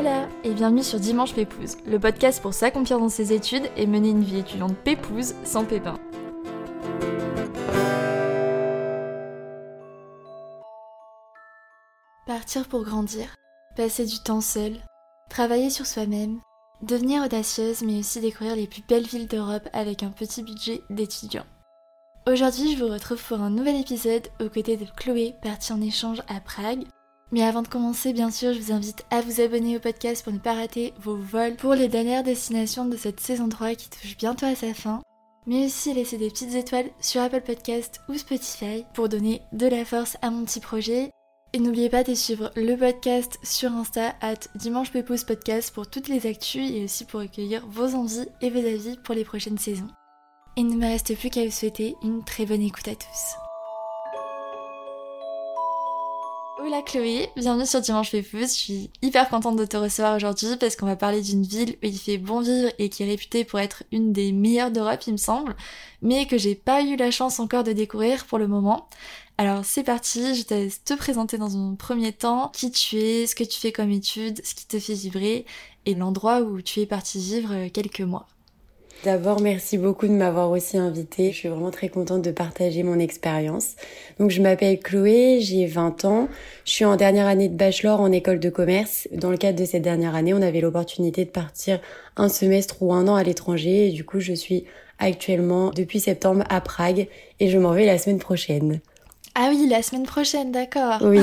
Hola et bienvenue sur Dimanche Pépouze, le podcast pour s'accomplir dans ses études et mener une vie étudiante pépouze sans pépins. Partir pour grandir, passer du temps seul, travailler sur soi-même, devenir audacieuse mais aussi découvrir les plus belles villes d'Europe avec un petit budget d'étudiant. Aujourd'hui, je vous retrouve pour un nouvel épisode aux côtés de Chloé, partie en échange à Prague. Mais avant de commencer, bien sûr, je vous invite à vous abonner au podcast pour ne pas rater vos vols pour les dernières destinations de cette saison 3 qui touche bientôt à sa fin, mais aussi laisser des petites étoiles sur Apple Podcasts ou Spotify pour donner de la force à mon petit projet. Et n'oubliez pas de suivre le podcast sur Insta @dimanchepépouzepodcast pour toutes les actus et aussi pour recueillir vos envies et vos avis pour les prochaines saisons. Il ne me reste plus qu'à vous souhaiter une très bonne écoute à tous. Hola Chloé, bienvenue sur Dimanche Fait Plus, je suis hyper contente de te recevoir aujourd'hui parce qu'on va parler d'une ville où il fait bon vivre et qui est réputée pour être une des meilleures d'Europe il me semble, mais que j'ai pas eu la chance encore de découvrir pour le moment. Alors c'est parti, je te laisse te présenter dans un premier temps qui tu es, ce que tu fais comme étude, ce qui te fait vibrer et l'endroit où tu es partie vivre quelques mois. D'abord, merci beaucoup de m'avoir aussi invitée. Je suis vraiment très contente de partager mon expérience. Donc, je m'appelle Chloé, j'ai 20 ans. Je suis en dernière année de bachelor en école de commerce. Dans le cadre de cette dernière année, on avait l'opportunité de partir un semestre ou un an à l'étranger. Et du coup, je suis actuellement, depuis septembre, à Prague. Et je m'en vais la semaine prochaine. Ah oui, la semaine prochaine, d'accord. Oui.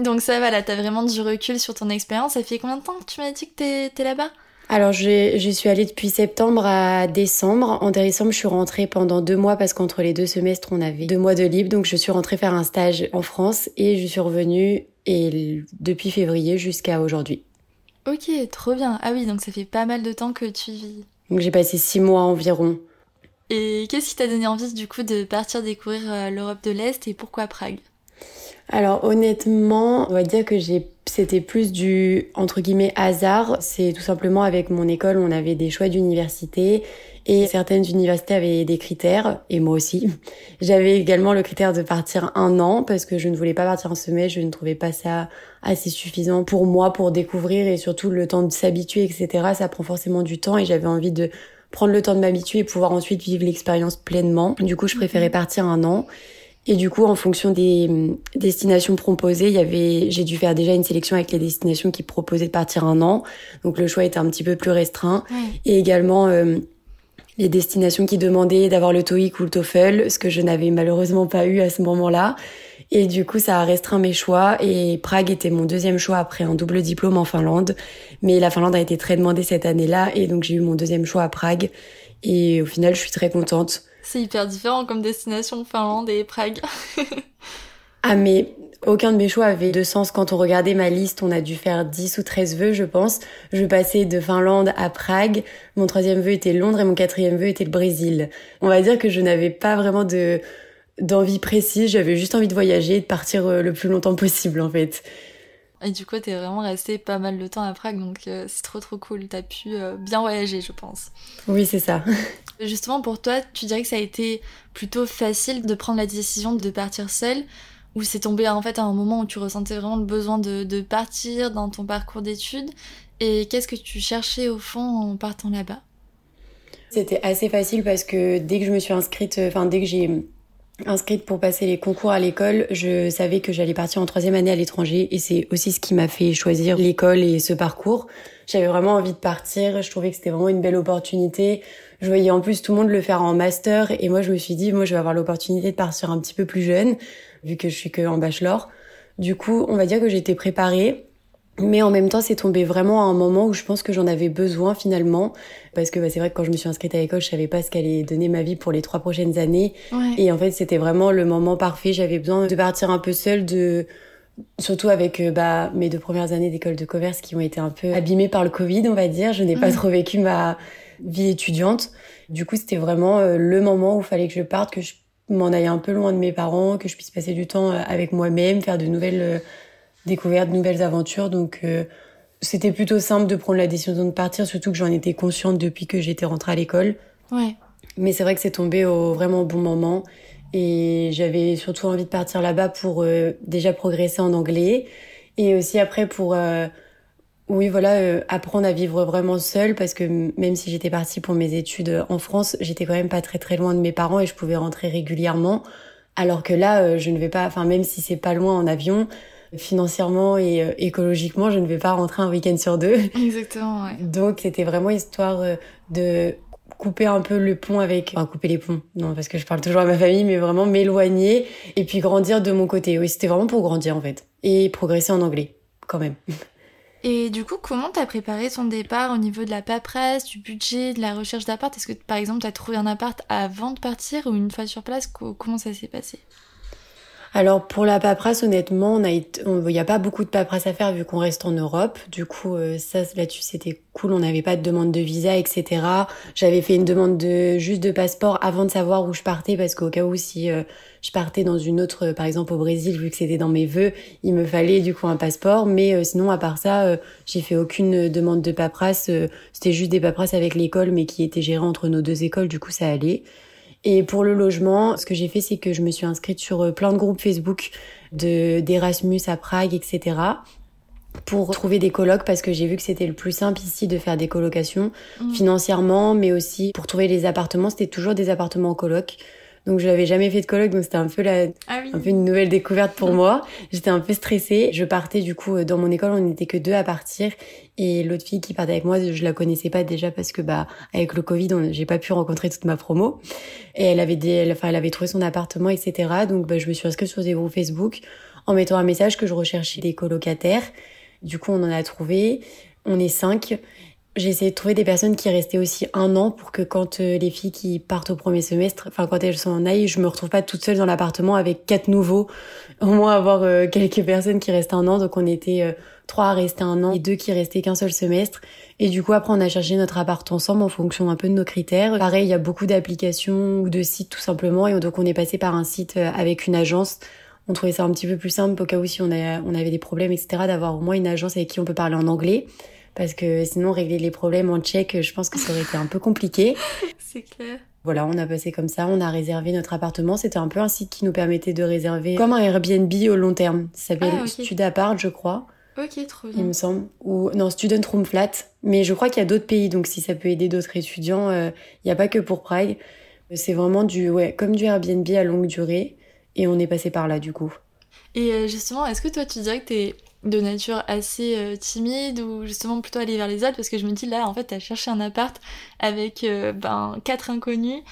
Donc ça va, là, t'as vraiment du recul sur ton expérience. Ça fait combien de temps que tu m'as dit que t'es là-bas ? Alors, je suis allée depuis septembre à décembre. En décembre, je suis rentrée pendant 2 mois parce qu'entre les 2 semestres, on avait 2 mois de libre. Donc, je suis rentrée faire un stage en France et je suis revenue et depuis février jusqu'à aujourd'hui. Ok, trop bien. Ah oui, donc ça fait pas mal de temps que tu vis. Donc, j'ai passé 6 mois environ. Et qu'est-ce qui t'a donné envie, du coup, de partir découvrir l'Europe de l'Est et pourquoi Prague ? Alors honnêtement, on va dire que c'était plus du entre guillemets hasard. C'est tout simplement avec mon école, on avait des choix d'université et certaines universités avaient des critères et moi aussi. J'avais également le critère de partir 1 an parce que je ne voulais pas partir en semestre, je ne trouvais pas ça assez suffisant pour moi pour découvrir et surtout le temps de s'habituer, etc. Ça prend forcément du temps et j'avais envie de prendre le temps de m'habituer et pouvoir ensuite vivre l'expérience pleinement. Du coup, je préférais partir 1 an. Et du coup, en fonction des destinations proposées, j'ai dû faire déjà une sélection avec les destinations qui proposaient de partir 1 an. Donc, le choix était un petit peu plus restreint. Ouais. Et également, les destinations qui demandaient d'avoir le TOEIC ou le TOEFL, ce que je n'avais malheureusement pas eu à ce moment-là. Et du coup, ça a restreint mes choix. Et Prague était mon 2e choix après un double diplôme en Finlande. Mais la Finlande a été très demandée cette année-là. Et donc, j'ai eu mon 2e choix à Prague. Et au final, je suis très contente. C'est hyper différent comme destination, Finlande et Prague. Ah mais aucun de mes choix avait de sens. Quand on regardait ma liste, on a dû faire 10 ou 13 vœux, je pense. Je passais de Finlande à Prague. Mon 3e vœu était Londres et mon 4e vœu était le Brésil. On va dire que je n'avais pas vraiment d'envie précise. J'avais juste envie de voyager et de partir le plus longtemps possible, en fait. Et du coup, t'es vraiment resté pas mal de temps à Prague, donc c'est trop cool. T'as pu bien voyager, je pense. Oui, c'est ça. Justement, pour toi, tu dirais que ça a été plutôt facile de prendre la décision de partir seule ou c'est tombé en fait à un moment où tu ressentais vraiment le besoin de partir dans ton parcours d'études et qu'est-ce que tu cherchais au fond en partant là-bas ? C'était assez facile parce que dès que j'ai inscrite pour passer les concours à l'école, je savais que j'allais partir en 3e année à l'étranger et c'est aussi ce qui m'a fait choisir l'école et ce parcours. J'avais vraiment envie de partir, je trouvais que c'était vraiment une belle opportunité. Je voyais en plus tout le monde le faire en master et moi je me suis dit, moi je vais avoir l'opportunité de partir un petit peu plus jeune vu que je suis que en bachelor. Du coup, on va dire que j'étais préparée. Mais en même temps, c'est tombé vraiment à un moment où je pense que j'en avais besoin finalement. Parce que c'est vrai que quand je me suis inscrite à l'école, je savais pas ce qu'allait donner ma vie pour les 3 prochaines années. Ouais. Et en fait, c'était vraiment le moment parfait. J'avais besoin de partir un peu seule, surtout avec mes 2 premières années d'école de commerce qui ont été un peu abîmées par le Covid, on va dire. Je n'ai pas trop vécu ma vie étudiante. Du coup, c'était vraiment le moment où il fallait que je parte, que je m'en aille un peu loin de mes parents, que je puisse passer du temps avec moi-même, faire de nouvelles... découverte de nouvelles aventures, donc c'était plutôt simple de prendre la décision de partir, surtout que j'en étais consciente depuis que j'étais rentrée à l'école. Ouais. Mais c'est vrai que c'est tombé au vraiment bon moment et j'avais surtout envie de partir là-bas pour déjà progresser en anglais et aussi après pour Oui, voilà, apprendre à vivre vraiment seule, parce que même si j'étais partie pour mes études en France, j'étais quand même pas très très loin de mes parents et je pouvais rentrer régulièrement, alors que là, je ne vais pas, enfin même si c'est pas loin en avion, financièrement et écologiquement, je ne vais pas rentrer un week-end sur deux. Exactement, ouais. Donc c'était vraiment histoire de couper un peu le pont avec... Enfin, couper les ponts, non, parce que je parle toujours à ma famille, mais vraiment m'éloigner et puis grandir de mon côté. Oui, c'était vraiment pour grandir en fait, et progresser en anglais, quand même. Et du coup, comment t'as préparé ton départ au niveau de la paperasse, du budget, de la recherche d'appart ? Est-ce que, par exemple, t'as trouvé un appart avant de partir ou une fois sur place ? Comment ça s'est passé ? Alors, pour la paperasse, honnêtement, il n'y a pas beaucoup de paperasse à faire vu qu'on reste en Europe. Du coup, ça, là-dessus, c'était cool. On n'avait pas de demande de visa, etc. J'avais fait une demande de passeport avant de savoir où je partais parce qu'au cas où, si je partais dans une autre, par exemple au Brésil, vu que c'était dans mes vœux, il me fallait du coup un passeport. Mais sinon, à part ça, j'ai fait aucune demande de paperasse. C'était juste des paperasses avec l'école, mais qui étaient gérées entre nos deux écoles. Du coup, ça allait. Et pour le logement, ce que j'ai fait, c'est que je me suis inscrite sur plein de groupes Facebook d'Erasmus à Prague, etc. pour trouver des colocs parce que j'ai vu que c'était le plus simple ici de faire des colocations financièrement, mais aussi pour trouver les appartements. C'était toujours des appartements en coloc. Donc je n'avais jamais fait de coloc, donc c'était un peu une nouvelle découverte pour moi. J'étais un peu stressée. Je partais du coup dans mon école, on n'était que deux à partir. Et l'autre fille qui partait avec moi, je la connaissais pas déjà parce que avec le Covid, j'ai pas pu rencontrer toute ma promo. Et elle avait trouvé son appartement, etc. Donc je me suis inscrite sur des groupes Facebook en mettant un message que je recherchais des colocataires. Du coup, on en a trouvé. On est 5. J'ai essayé de trouver des personnes qui restaient aussi un an pour que quand les filles qui partent au premier semestre, enfin quand elles sont en aille, je me retrouve pas toute seule dans l'appartement avec 4 nouveaux. Au moins avoir quelques personnes qui restent un an. Donc on était 3 à rester un an et 2 qui restaient qu'un seul semestre. Et du coup après on a cherché notre appart ensemble en fonction un peu de nos critères. Pareil, il y a beaucoup d'applications ou de sites tout simplement. Et donc on est passé par un site avec une agence. On trouvait ça un petit peu plus simple au cas où si on avait des problèmes, etc. d'avoir au moins une agence avec qui on peut parler en anglais. Parce que sinon, régler les problèmes en tchèque, je pense que ça aurait été un peu compliqué. C'est clair. Voilà, on a passé comme ça, on a réservé notre appartement. C'était un peu un site qui nous permettait de réserver comme un Airbnb au long terme. Ça s'appelle Studapart, je crois. Ok, trop bien. Il me semble. Ou non, Student Room Flat. Mais je crois qu'il y a d'autres pays, donc si ça peut aider d'autres étudiants, il n'y a pas que pour Prague. C'est vraiment comme du Airbnb à longue durée. Et on est passé par là, du coup. Et justement, est-ce que toi, tu dirais que t'es de nature assez timide ou justement plutôt aller vers les autres, parce que je me dis là en fait t'as cherché un appart avec 4 inconnus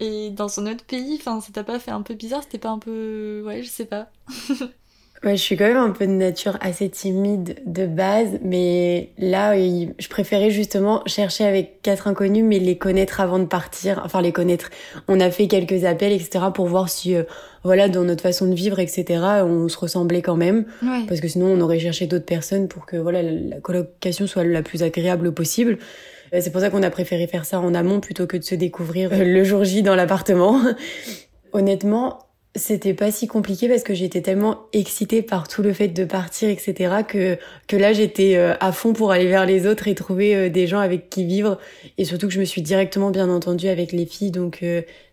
et dans un autre pays, enfin ça t'a pas fait un peu bizarre, c'était pas un peu... ouais je sais pas. Ouais je suis quand même un peu de nature assez timide de base, mais là je préférais justement chercher avec 4 inconnus mais les connaître avant de partir, enfin les connaître, on a fait quelques appels etc. pour voir si... dans notre façon de vivre, etc., on se ressemblait quand même. Ouais. Parce que sinon, on aurait cherché d'autres personnes pour que la colocation soit la plus agréable possible. C'est pour ça qu'on a préféré faire ça en amont plutôt que de se découvrir le jour J dans l'appartement. Honnêtement, c'était pas si compliqué parce que j'étais tellement excitée par tout le fait de partir, etc., que là, j'étais à fond pour aller vers les autres et trouver des gens avec qui vivre. Et surtout que je me suis directement bien entendue avec les filles, donc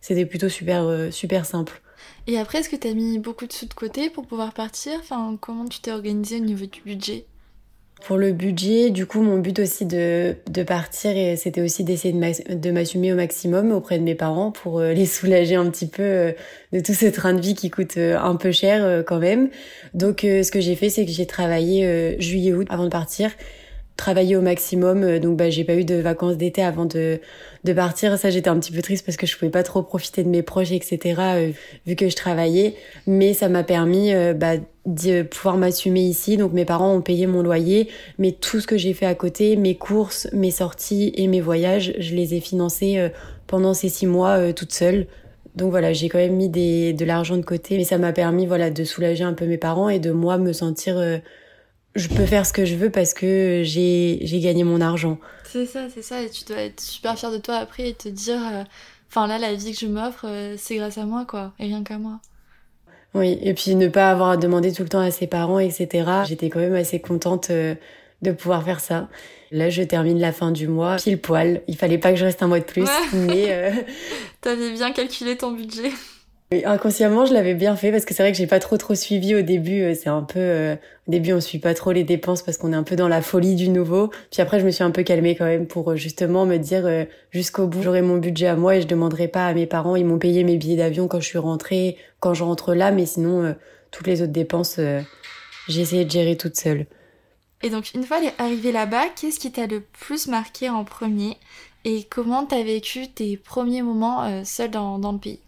c'était plutôt super simple. Et après, est-ce que t'as mis beaucoup de sous de côté pour pouvoir partir ? Enfin, comment tu t'es organisée au niveau du budget ? Pour le budget, du coup, mon but aussi de partir, et c'était aussi d'essayer de m'assumer au maximum auprès de mes parents pour les soulager un petit peu de tout ce train de vie qui coûte un peu cher quand même. Donc, ce que j'ai fait, c'est que j'ai travaillé juillet-août avant de partir. Travailler au maximum, donc j'ai pas eu de vacances d'été avant de partir. Ça, j'étais un petit peu triste parce que je pouvais pas trop profiter de mes proches, etc., vu que je travaillais. Mais ça m'a permis de pouvoir m'assumer ici. Donc mes parents ont payé mon loyer, mais tout ce que j'ai fait à côté, mes courses, mes sorties et mes voyages, je les ai financés pendant ces 6 mois toute seule. Donc voilà, j'ai quand même mis de l'argent de côté, mais ça m'a permis de soulager un peu mes parents et de moi me sentir... je peux faire ce que je veux parce que j'ai gagné mon argent. C'est ça. Et tu dois être super fière de toi après et te dire... là, la vie que je m'offre, c'est grâce à moi, quoi. Et rien qu'à moi. Oui, et puis ne pas avoir à demander tout le temps à ses parents, etc. J'étais quand même assez contente de pouvoir faire ça. Là, je termine la fin du mois, pile poil. Il fallait pas que je reste un mois de plus, mais... T'avais bien calculé ton budget. Inconsciemment, je l'avais bien fait parce que c'est vrai que j'ai pas trop suivi au début. C'est un peu au début, on suit pas trop les dépenses parce qu'on est un peu dans la folie du nouveau. Puis après, je me suis un peu calmée quand même pour justement me dire jusqu'au bout, j'aurai mon budget à moi et je demanderai pas à mes parents. Ils m'ont payé mes billets d'avion quand je suis rentrée, quand je rentre là, mais sinon toutes les autres dépenses, j'ai essayé de gérer toute seule. Et donc, une fois arrivée là-bas, qu'est-ce qui t'a le plus marqué en premier et comment t'as vécu tes premiers moments seule dans le pays?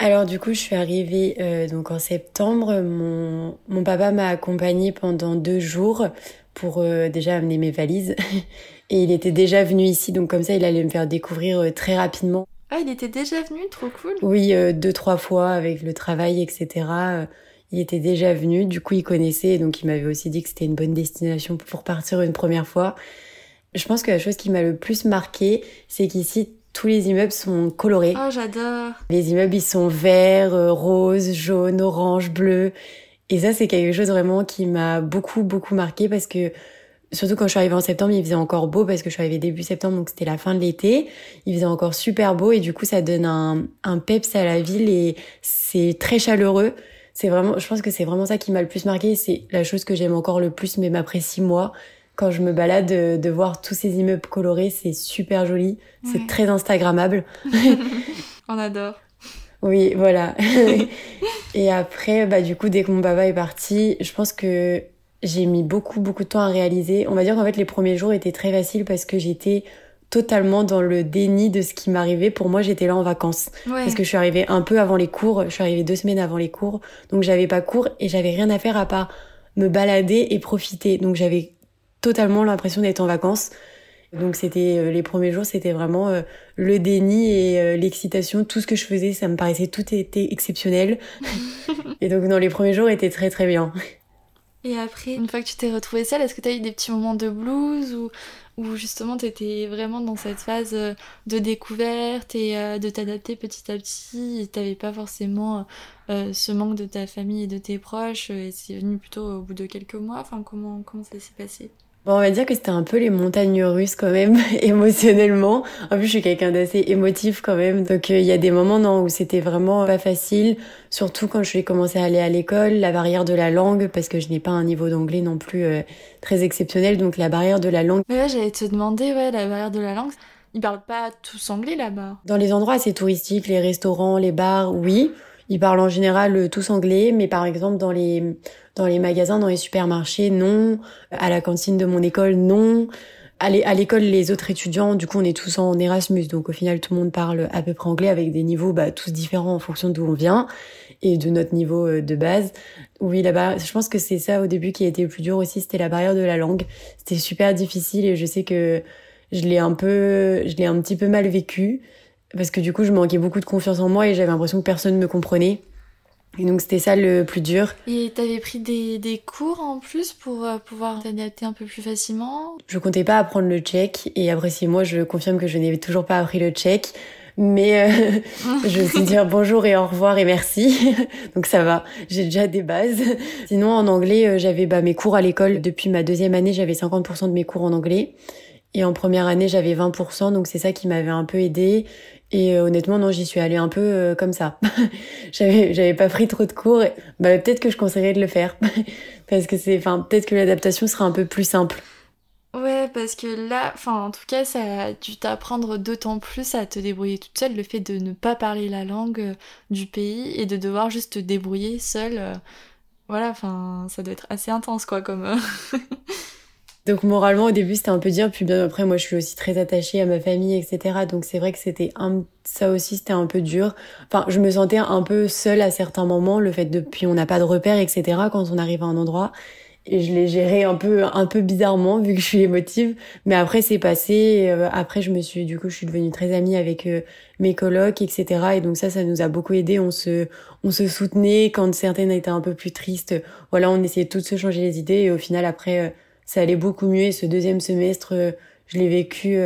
Alors du coup, je suis arrivée donc en septembre. Mon papa m'a accompagnée pendant 2 jours pour déjà amener mes valises. Et il était déjà venu ici, donc comme ça, il allait me faire découvrir très rapidement. Ah, il était déjà venu, trop cool. Oui, 2-3 fois avec le travail, etc. Il était déjà venu, du coup, il connaissait. Donc il m'avait aussi dit que c'était une bonne destination pour partir une première fois. Je pense que la chose qui m'a le plus marquée, c'est qu'ici, tous les immeubles sont colorés. Oh, j'adore. Les immeubles, ils sont verts, roses, jaunes, orange, bleu. Et ça, c'est quelque chose vraiment qui m'a beaucoup, beaucoup marquée parce que, surtout quand je suis arrivée en septembre, il faisait encore beau parce que je suis arrivée début septembre, donc c'était la fin de l'été. Il faisait encore super beau et du coup, ça donne un peps à la ville et c'est très chaleureux. C'est vraiment, je pense que c'est vraiment ça qui m'a le plus marquée. C'est la chose que j'aime encore le plus, même après 6 mois. Quand je me balade, de voir tous ces immeubles colorés, c'est super joli, ouais. C'est très instagrammable. On adore. Oui, voilà. Et après, du coup, dès que mon papa est parti, je pense que j'ai mis beaucoup, beaucoup de temps à réaliser. On va dire qu'en fait, les premiers jours étaient très faciles parce que j'étais totalement dans le déni de ce qui m'arrivait. Pour moi, j'étais là en vacances. Ouais. Parce que je suis arrivée un peu avant les cours. Je suis arrivée 2 semaines avant les cours. Donc, j'avais pas cours et j'avais rien à faire à part me balader et profiter. Donc, j'avais totalement l'impression d'être en vacances. Donc c'était les premiers jours, c'était vraiment le déni et l'excitation. Tout ce que je faisais, ça me paraissait, tout était exceptionnel. Et donc non, les premiers jours étaient très très bien. Et après, une fois que tu t'es retrouvée seule, est-ce que t'as eu des petits moments de blues ou justement t'étais vraiment dans cette phase de découverte et de t'adapter petit à petit et t'avais pas forcément ce manque de ta famille et de tes proches et c'est venu plutôt au bout de quelques mois, enfin comment ça s'est passé? Bon, on va dire que c'était un peu les montagnes russes quand même, émotionnellement. En plus, je suis quelqu'un d'assez émotif quand même. Donc, il y a des moments où c'était vraiment pas facile. Surtout quand j'ai commencé à aller à l'école, la barrière de la langue, parce que je n'ai pas un niveau d'anglais non plus très exceptionnel. Donc, la barrière de la langue... Ouais, j'allais te demander, la barrière de la langue. Ils parlent pas tous anglais là-bas. Dans les endroits assez touristiques, les restaurants, les bars, oui. Ils parlent en général tous anglais, mais par exemple dans les magasins, dans les supermarchés, non. À la cantine de mon école, non. À l'école, les autres étudiants, du coup, on est tous en Erasmus. Donc au final, tout le monde parle à peu près anglais avec des niveaux tous différents en fonction d'où on vient et de notre niveau de base. Oui, là-bas, je pense que c'est ça au début qui a été le plus dur aussi, c'était la barrière de la langue. C'était super difficile et je sais que je l'ai un petit peu mal vécu. Parce que du coup, je manquais beaucoup de confiance en moi et j'avais l'impression que personne ne me comprenait. Et donc, c'était ça le plus dur. Et t'avais pris des cours en plus pour pouvoir t'adapter un peu plus facilement? Je comptais pas apprendre le tchèque. Et après 6 mois, je confirme que je n'avais toujours pas appris le tchèque. Mais je sais dire bonjour et au revoir et merci. Donc ça va, j'ai déjà des bases. Sinon, en anglais, j'avais mes cours à l'école. Depuis ma 2e année, j'avais 50% de mes cours en anglais. Et en première année, j'avais 20%, donc c'est ça qui m'avait un peu aidée. Et honnêtement, non, j'y suis allée un peu comme ça. J'avais pas pris trop de cours. Et, peut-être que je conseillerais de le faire. Parce que peut-être que l'adaptation sera un peu plus simple. Ouais, parce que là, en tout cas, ça a dû t'apprendre d'autant plus à te débrouiller toute seule. Le fait de ne pas parler la langue du pays et de devoir juste te débrouiller seule. Ça doit être assez intense, quoi, comme... Donc moralement au début c'était un peu dur, puis bien après moi je suis aussi très attachée à ma famille, etc. Donc c'est vrai que ça aussi c'était un peu dur. Je me sentais un peu seule à certains moments, le fait puis on n'a pas de repères, etc. quand on arrive à un endroit. Et je l'ai géré un peu bizarrement vu que je suis émotive. Mais après c'est passé, après je suis devenue très amie avec mes colocs, etc. Et donc ça nous a beaucoup aidé. On se soutenait quand certaines étaient un peu plus tristes. Voilà, on essayait toutes de se changer les idées et au final après... ça allait beaucoup mieux et ce 2e semestre, je l'ai vécu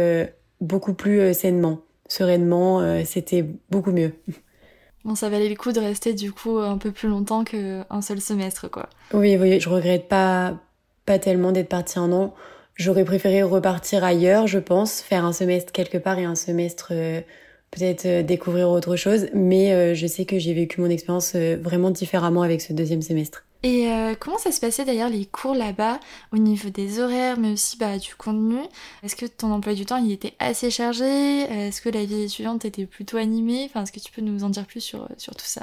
beaucoup plus sereinement, c'était beaucoup mieux. Bon, ça valait le coup de rester du coup un peu plus longtemps qu'un seul semestre, quoi. Oui, je regrette pas tellement d'être partie 1 an. J'aurais préféré repartir ailleurs, je pense, faire un semestre quelque part et un semestre peut-être découvrir autre chose, mais je sais que j'ai vécu mon expérience vraiment différemment avec ce deuxième semestre. Et comment ça se passait d'ailleurs les cours là-bas, au niveau des horaires, mais aussi du contenu? Est-ce que ton emploi du temps il était assez chargé? Est-ce que la vie étudiante était plutôt animée? Enfin, est-ce que tu peux nous en dire plus sur tout ça?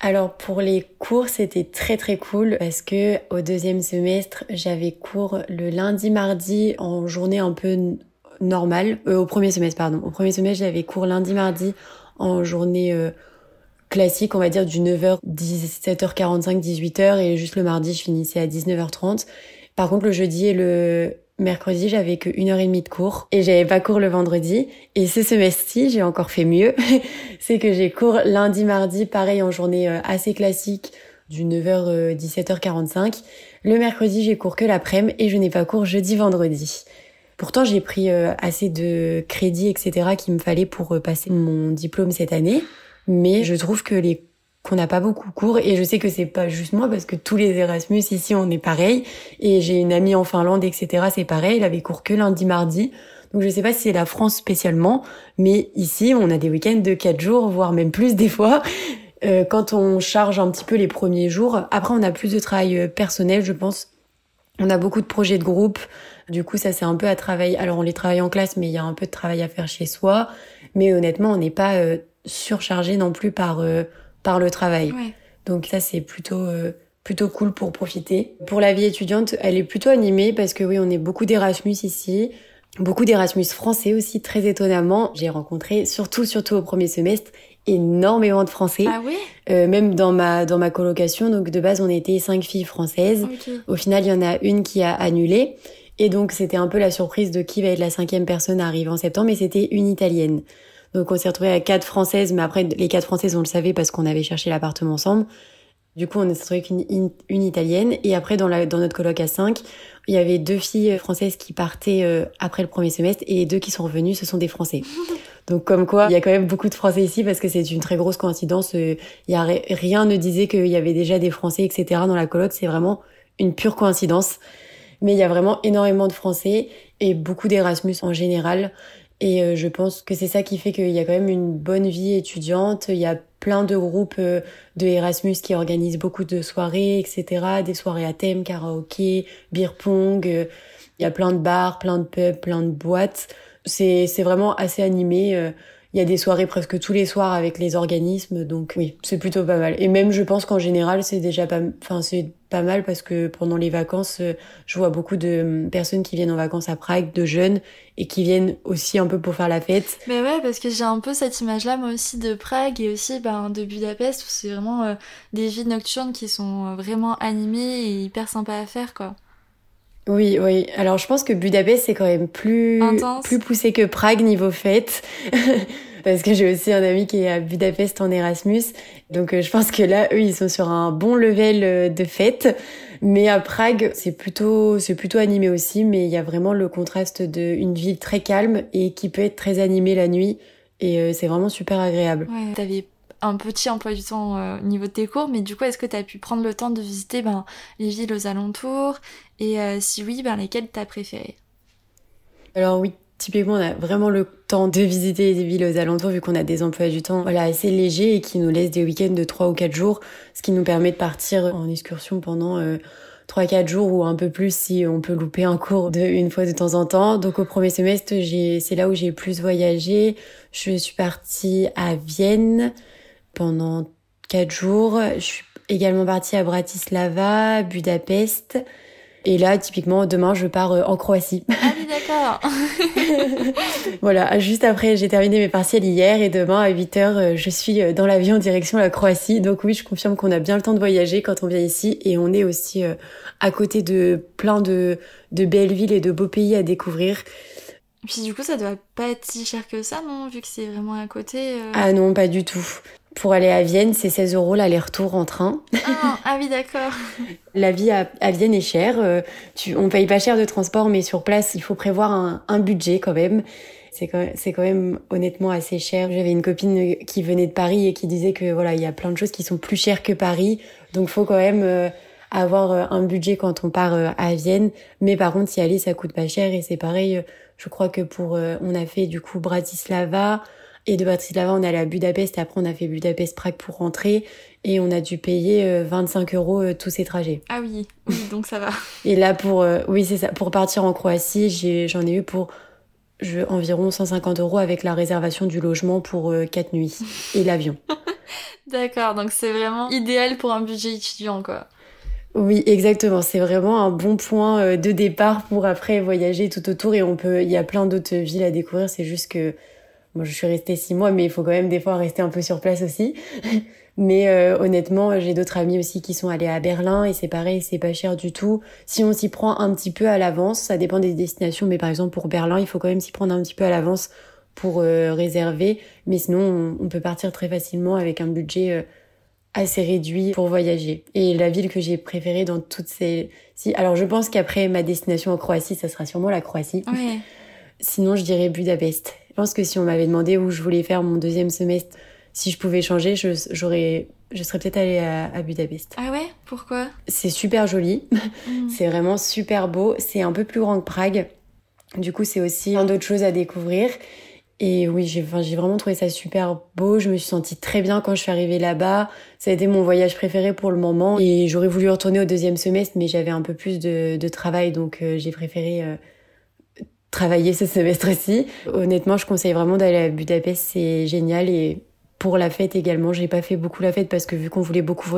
Alors pour les cours, c'était très très cool parce que au deuxième semestre, j'avais cours le lundi, mardi en journée un peu normale. Au premier semestre, pardon. Au premier semestre, j'avais cours lundi, mardi en journée classique, on va dire du 9h, 17h45, 18h et juste le mardi, je finissais à 19h30. Par contre, le jeudi et le mercredi, j'avais que 1h30 de cours et j'avais pas cours le vendredi. Et ce semestre-ci, j'ai encore fait mieux. C'est que j'ai cours lundi, mardi, pareil en journée assez classique du 9h, 17h45. Le mercredi, j'ai cours que l'après-midi et je n'ai pas cours jeudi, vendredi. Pourtant, j'ai pris assez de crédits, etc. qu'il me fallait pour passer mon diplôme cette année. Mais je trouve que qu'on n'a pas beaucoup cours, et je sais que c'est pas juste moi parce que tous les Erasmus ici on est pareil, et j'ai une amie en Finlande etc c'est pareil, elle avait cours que lundi mardi, donc je sais pas si c'est la France spécialement, mais ici on a des week-ends de 4 jours voire même plus des fois quand on charge un petit peu les premiers jours. Après on a plus de travail personnel je pense, on a beaucoup de projets de groupe, du coup ça c'est un peu à travailler, alors on les travaille en classe mais il y a un peu de travail à faire chez soi, mais honnêtement on n'est pas surchargé non plus par le travail. Ouais. Donc ça c'est plutôt cool pour profiter. Pour la vie étudiante, elle est plutôt animée parce que oui, on est beaucoup d'Erasmus ici, beaucoup d'Erasmus français aussi très étonnamment. J'ai rencontré surtout au premier semestre énormément de Français. Ah oui? Même dans ma colocation, donc de base on était 5 filles françaises. Okay. Au final, il y en a une qui a annulé. Et donc c'était un peu la surprise de qui va être la 5e personne arrivée en septembre, mais c'était une Italienne. Donc on s'est retrouvés à 4 Françaises, mais après les 4 Françaises on le savait parce qu'on avait cherché l'appartement ensemble. Du coup on s'est retrouvés avec une Italienne, et après dans notre coloc à 5, il y avait 2 filles françaises qui partaient après le premier semestre et les 2 qui sont revenues, ce sont des Français. Donc comme quoi, il y a quand même beaucoup de Français ici parce que c'est une très grosse coïncidence. Rien ne disait qu'il y avait déjà des Français, etc. dans la coloc, c'est vraiment une pure coïncidence. Mais il y a vraiment énormément de Français et beaucoup d'Erasmus en général. Et je pense que c'est ça qui fait qu'il y a quand même une bonne vie étudiante. Il y a plein de groupes de Erasmus qui organisent beaucoup de soirées, etc. Des soirées à thème, karaoké, beer pong. Il y a plein de bars, plein de pubs, plein de boîtes. C'est vraiment assez animé. Il y a des soirées presque tous les soirs avec les organismes. Donc oui, c'est plutôt pas mal. Et même je pense qu'en général, c'est déjà c'est pas mal parce que pendant les vacances, je vois beaucoup de personnes qui viennent en vacances à Prague, de jeunes, et qui viennent aussi un peu pour faire la fête. Mais ouais, parce que j'ai un peu cette image-là, moi aussi, de Prague et aussi de Budapest, où c'est vraiment des villes nocturnes qui sont vraiment animées et hyper sympas à faire, quoi. Oui, oui. Alors, je pense que Budapest, c'est quand même plus poussé que Prague niveau fête. Parce que j'ai aussi un ami qui est à Budapest en Erasmus. Donc, je pense que là, eux, ils sont sur un bon level de fête. Mais à Prague, c'est plutôt animé aussi. Mais il y a vraiment le contraste d'une ville très calme et qui peut être très animée la nuit. Et c'est vraiment super agréable. Ouais. T'avais un petit emploi du temps au niveau de tes cours, mais du coup, est-ce que tu as pu prendre le temps de visiter les villes aux alentours? Et si oui, lesquelles t'as préférées? Alors oui, typiquement, on a vraiment le temps de visiter les villes aux alentours vu qu'on a des emplois du temps assez légers et qui nous laissent des week-ends de 3 ou 4 jours, ce qui nous permet de partir en excursion pendant 3-4 jours ou un peu plus si on peut louper un cours une fois de temps en temps. Donc au premier semestre, c'est là où j'ai plus voyagé. Je suis partie à Vienne pendant 4 jours. Je suis également partie à Bratislava, Budapest. Et là, typiquement, demain, je pars en Croatie. Ah oui, d'accord. Voilà, juste après, j'ai terminé mes partiels hier. Et demain, à 8h, je suis dans l'avion en direction la Croatie. Donc oui, je confirme qu'on a bien le temps de voyager quand on vient ici. Et on est aussi à côté de plein de belles villes et de beaux pays à découvrir. Puis du coup, ça doit pas être si cher que ça, non? Vu que c'est vraiment à côté. Ah non, pas du tout. Pour aller à Vienne, c'est 16 € l'aller-retour en train. Ah oui, d'accord. La vie à Vienne est chère. On paye pas cher de transport, mais sur place, il faut prévoir un budget quand même. C'est quand même honnêtement assez cher. J'avais une copine qui venait de Paris et qui disait que voilà, il y a plein de choses qui sont plus chères que Paris. Donc faut quand même avoir un budget quand on part à Vienne. Mais par contre, y aller, ça coûte pas cher et c'est pareil. Je crois que on a fait du coup Bratislava Et de Bratislava, on est allé à Budapest, et après on a fait Budapest-Prague pour rentrer, et on a dû payer 25 € tous ces trajets. Ah oui, donc ça va. Et là, pour partir en Croatie, j'en ai eu pour environ 150 € avec la réservation du logement pour 4 nuits, et l'avion. D'accord, donc c'est vraiment idéal pour un budget étudiant, quoi. Oui, exactement. C'est vraiment un bon point de départ pour après voyager tout autour, et il y a plein d'autres villes à découvrir. C'est juste que moi, je suis restée 6 mois, mais il faut quand même des fois rester un peu sur place aussi. Mais honnêtement, j'ai d'autres amis aussi qui sont allés à Berlin, et c'est pareil, c'est pas cher du tout. Si on s'y prend un petit peu à l'avance, ça dépend des destinations, mais par exemple pour Berlin, il faut quand même s'y prendre un petit peu à l'avance pour réserver. Mais sinon, on peut partir très facilement avec un budget assez réduit pour voyager. Et la ville que j'ai préférée dans toutes ces... Alors je pense qu'après ma destination en Croatie, ça sera sûrement la Croatie. Ouais. Sinon, je dirais Budapest. Je pense que si on m'avait demandé où je voulais faire mon 2e semestre, si je pouvais changer, je serais peut-être allée à Budapest. Ah ouais ? Pourquoi ? C'est super joli. Mmh. C'est vraiment super beau. C'est un peu plus grand que Prague. Du coup, c'est aussi plein d'autres choses à découvrir. Et oui, j'ai vraiment trouvé ça super beau. Je me suis sentie très bien quand je suis arrivée là-bas. Ça a été mon voyage préféré pour le moment. Et j'aurais voulu retourner au 2e semestre, mais j'avais un peu plus de travail. Donc j'ai préféré travailler ce semestre-ci. Honnêtement, je conseille vraiment d'aller à Budapest. C'est génial. Et pour la fête également, j'ai pas fait beaucoup la fête parce que vu qu'on voulait beaucoup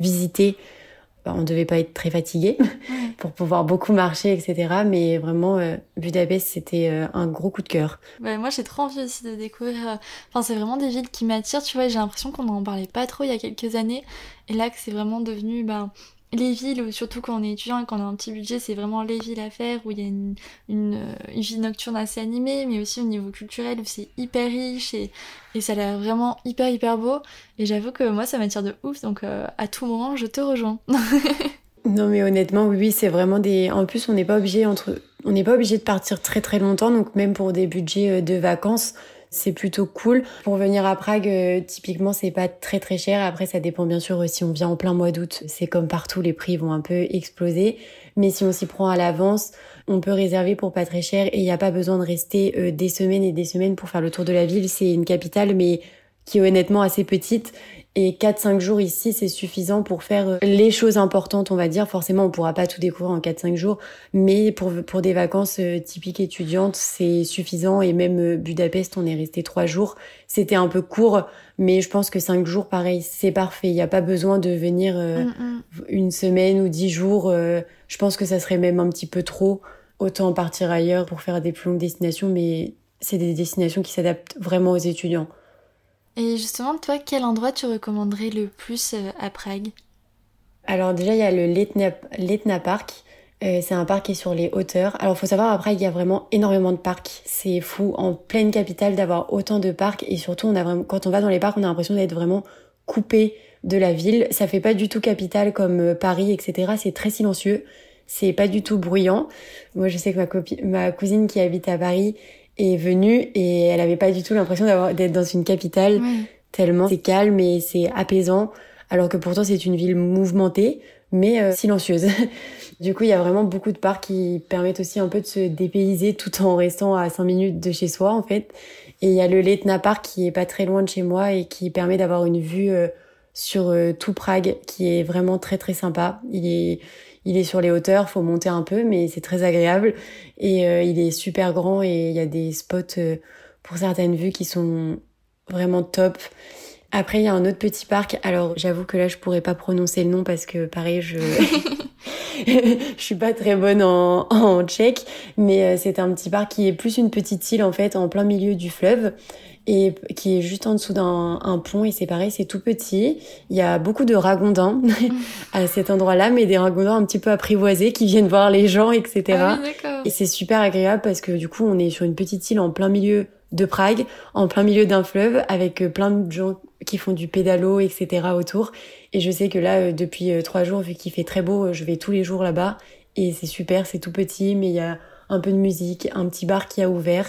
visiter, on devait pas être très fatigué pour pouvoir beaucoup marcher, etc. Mais vraiment, Budapest, c'était un gros coup de cœur. Ouais, moi, j'ai trop envie aussi de découvrir... Enfin, c'est vraiment des villes qui m'attirent, tu vois. J'ai l'impression qu'on n'en parlait pas trop il y a quelques années. Et là, que c'est vraiment devenu... les villes, où, surtout quand on est étudiant et qu'on a un petit budget, c'est vraiment les villes à faire, où il y a une vie nocturne assez animée, mais aussi au niveau culturel, où c'est hyper riche et ça a l'air vraiment hyper, hyper beau. Et j'avoue que moi, ça m'attire de ouf, donc à tout moment, je te rejoins. Non, mais honnêtement, oui, c'est vraiment des... En plus, on n'est pas obligé de partir très, très longtemps, donc même pour des budgets de vacances... C'est plutôt cool. Pour venir à Prague, typiquement, c'est pas très très cher. Après, ça dépend bien sûr si on vient en plein mois d'août. C'est comme partout, les prix vont un peu exploser. Mais si on s'y prend à l'avance, on peut réserver pour pas très cher. Et il n'y a pas besoin de rester des semaines et des semaines pour faire le tour de la ville. C'est une capitale, mais qui est honnêtement assez petite. Et 4-5 jours ici, c'est suffisant pour faire les choses importantes, on va dire. Forcément, on pourra pas tout découvrir en 4-5 jours. Mais pour des vacances typiques étudiantes, c'est suffisant. Et même Budapest, on est resté 3 jours. C'était un peu court, mais je pense que 5 jours, pareil, c'est parfait. Il n'y a pas besoin de venir une semaine ou 10 jours. Je pense que ça serait même un petit peu trop. Autant partir ailleurs pour faire des plus longues destinations. Mais c'est des destinations qui s'adaptent vraiment aux étudiants. Et justement, toi, quel endroit tu recommanderais le plus à Prague ? Alors déjà, il y a le Letná Park. C'est un parc qui est sur les hauteurs. Alors, il faut savoir, à Prague, il y a vraiment énormément de parcs. C'est fou, en pleine capitale, d'avoir autant de parcs. Et surtout, quand on va dans les parcs, on a l'impression d'être vraiment coupé de la ville. Ça fait pas du tout capitale comme Paris, etc. C'est très silencieux. C'est pas du tout bruyant. Moi, je sais que ma cousine qui habite à Paris... est venue et elle avait pas du tout l'impression d'être dans une capitale, ouais. Tellement c'est calme et c'est apaisant, alors que pourtant c'est une ville mouvementée mais silencieuse. Du coup, il y a vraiment beaucoup de parcs qui permettent aussi un peu de se dépayser tout en restant à 5 minutes de chez soi en fait. Et il y a le Letná Park qui est pas très loin de chez moi et qui permet d'avoir une vue sur tout Prague, qui est vraiment très très sympa. Il est sur les hauteurs, faut monter un peu, mais c'est très agréable. Et il est super grand et il y a des spots pour certaines vues qui sont vraiment top. Après, il y a un autre petit parc. Alors, j'avoue que là, je pourrais pas prononcer le nom parce que, pareil, je suis pas très bonne en tchèque. Mais c'est un petit parc qui est plus une petite île, en fait, en plein milieu du fleuve. Et qui est juste en dessous d'un pont, et c'est pareil, c'est tout petit. Il y a beaucoup de ragondins à cet endroit-là, mais des ragondins un petit peu apprivoisés qui viennent voir les gens, etc. Ah oui, d'accord. Et c'est super agréable parce que du coup, on est sur une petite île en plein milieu de Prague, en plein milieu d'un fleuve, avec plein de gens qui font du pédalo, etc. autour. Et je sais que là, depuis 3 jours, vu qu'il fait très beau, je vais tous les jours là-bas. Et c'est super, c'est tout petit, mais il y a un peu de musique, un petit bar qui a ouvert.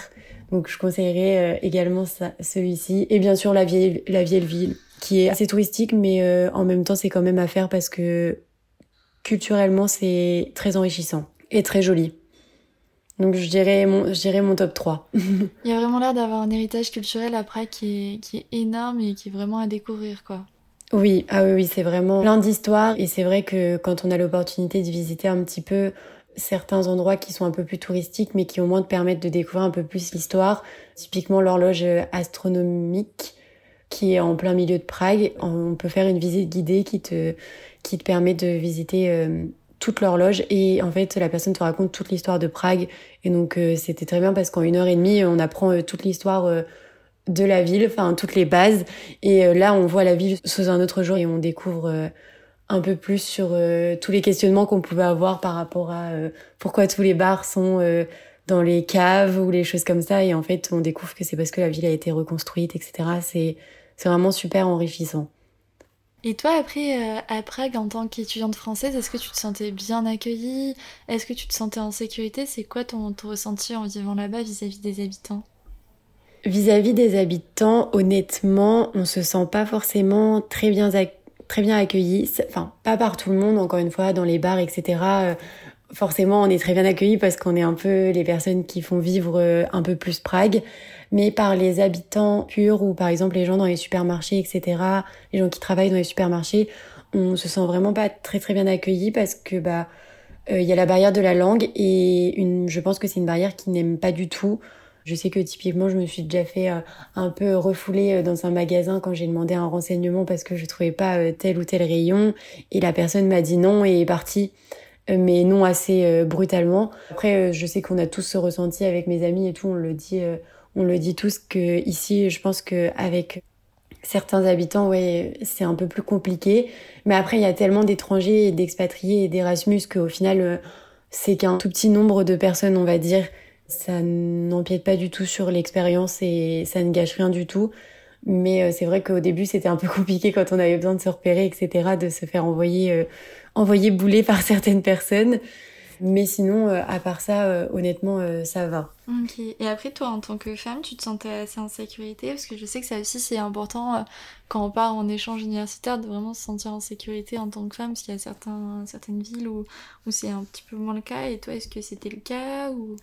Donc je conseillerais également celui-ci. Et bien sûr la vieille ville, qui est assez touristique, mais en même temps c'est quand même à faire parce que culturellement c'est très enrichissant et très joli. Donc je dirais mon top 3. Il y a vraiment l'air d'avoir un héritage culturel à Prague qui est énorme et qui est vraiment à découvrir, quoi. Oui, ah oui, c'est vraiment plein d'histoires. Et c'est vrai que quand on a l'opportunité de visiter un petit peu certains endroits qui sont un peu plus touristiques, mais qui au moins te permettent de découvrir un peu plus l'histoire, typiquement l'horloge astronomique qui est en plein milieu de Prague, on peut faire une visite guidée qui te permet de visiter toute l'horloge, et en fait la personne te raconte toute l'histoire de Prague. Et donc c'était très bien parce qu'en 1h30 on apprend toute l'histoire de la ville, enfin toutes les bases, et là on voit la ville sous un autre jour et on découvre un peu plus sur tous les questionnements qu'on pouvait avoir par rapport à pourquoi tous les bars sont dans les caves ou les choses comme ça, et en fait on découvre que c'est parce que la ville a été reconstruite, etc. C'est vraiment super enrichissant. Et toi, après, à Prague, en tant qu'étudiante française, est-ce que tu te sentais bien accueillie? Est-ce que tu te sentais en sécurité? C'est quoi ton ressenti en vivant là-bas vis-à-vis des habitants? Vis-à-vis des habitants, honnêtement, on se sent pas forcément très bien accueillis. Enfin, pas par tout le monde, encore une fois, dans les bars, etc. Forcément, on est très bien accueillis parce qu'on est un peu les personnes qui font vivre un peu plus Prague. Mais par les habitants purs, ou par exemple les gens dans les supermarchés, etc., les gens qui travaillent dans les supermarchés, on se sent vraiment pas très bien accueillis parce que y a la barrière de la langue, et je pense que c'est une barrière qu'ils n'aiment pas du tout. Je sais que typiquement je me suis déjà fait un peu refouler dans un magasin quand j'ai demandé un renseignement parce que je trouvais pas tel ou tel rayon, et la personne m'a dit non et est partie, mais non assez brutalement. Après je sais qu'on a tous ce ressenti avec mes amis et tout, on le dit tous, que ici, je pense que avec certains habitants, ouais, c'est un peu plus compliqué. Mais après, il y a tellement d'étrangers et d'expatriés et d'Erasmus qu'au final, c'est qu'un tout petit nombre de personnes, on va dire. Ça n'empiète pas du tout sur l'expérience et ça ne gâche rien du tout. Mais c'est vrai qu'au début, c'était un peu compliqué quand on avait besoin de se repérer, etc., de se faire envoyer bouler par certaines personnes. Mais sinon, à part ça, honnêtement, ça va. Ok. Et après, toi, en tant que femme, tu te sentais assez en sécurité? Parce que je sais que ça aussi, c'est important quand on part en échange universitaire de vraiment se sentir en sécurité en tant que femme, parce qu'il y a certaines villes où c'est un petit peu moins le cas. Et toi, est-ce que c'était le cas ou...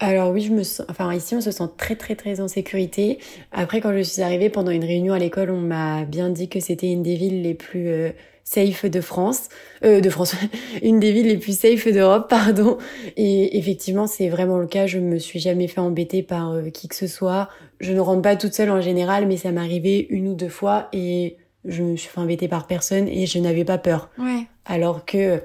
Alors oui, ici, on se sent très en sécurité. Après, quand je suis arrivée pendant une réunion à l'école, on m'a bien dit que c'était une des villes les plus... safe de France, une des villes les plus safe d'Europe, pardon. Et effectivement, c'est vraiment le cas. Je me suis jamais fait embêter par qui que ce soit. Je ne rentre pas toute seule en général, mais ça m'est arrivé une ou deux fois et je me suis fait embêter par personne et je n'avais pas peur. Ouais. Alors que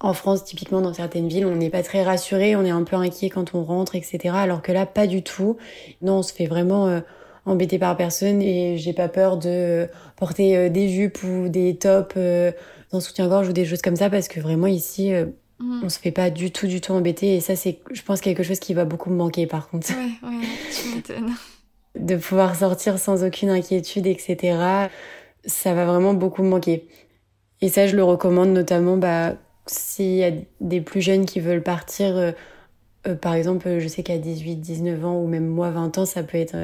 en France, typiquement dans certaines villes, on n'est pas très rassuré, on est un peu inquiet quand on rentre, etc. Alors que là, pas du tout. Non, on se fait vraiment embêtée par personne, et j'ai pas peur de porter des jupes ou des tops dans soutien-gorge ou des choses comme ça, parce que vraiment ici on se fait pas du tout embêter, et ça c'est, je pense, quelque chose qui va beaucoup me manquer par contre. Ouais, tu m'étonnes. De pouvoir sortir sans aucune inquiétude, etc., ça va vraiment beaucoup me manquer, et ça je le recommande notamment s'il y a des plus jeunes qui veulent partir. Par exemple, je sais qu'à 18, 19 ans, ou même moi, 20 ans, ça peut être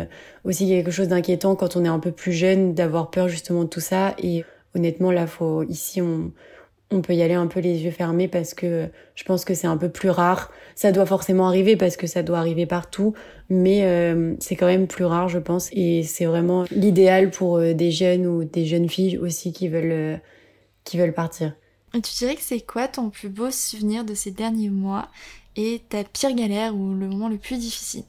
aussi quelque chose d'inquiétant quand on est un peu plus jeune, d'avoir peur justement de tout ça. Et honnêtement, là, ici, on peut y aller un peu les yeux fermés parce que je pense que c'est un peu plus rare. Ça doit forcément arriver parce que ça doit arriver partout, mais c'est quand même plus rare, je pense. Et c'est vraiment l'idéal pour des jeunes ou des jeunes filles aussi qui veulent partir. Et tu dirais que c'est quoi ton plus beau souvenir de ces derniers mois ? Et ta pire galère ou le moment le plus difficile?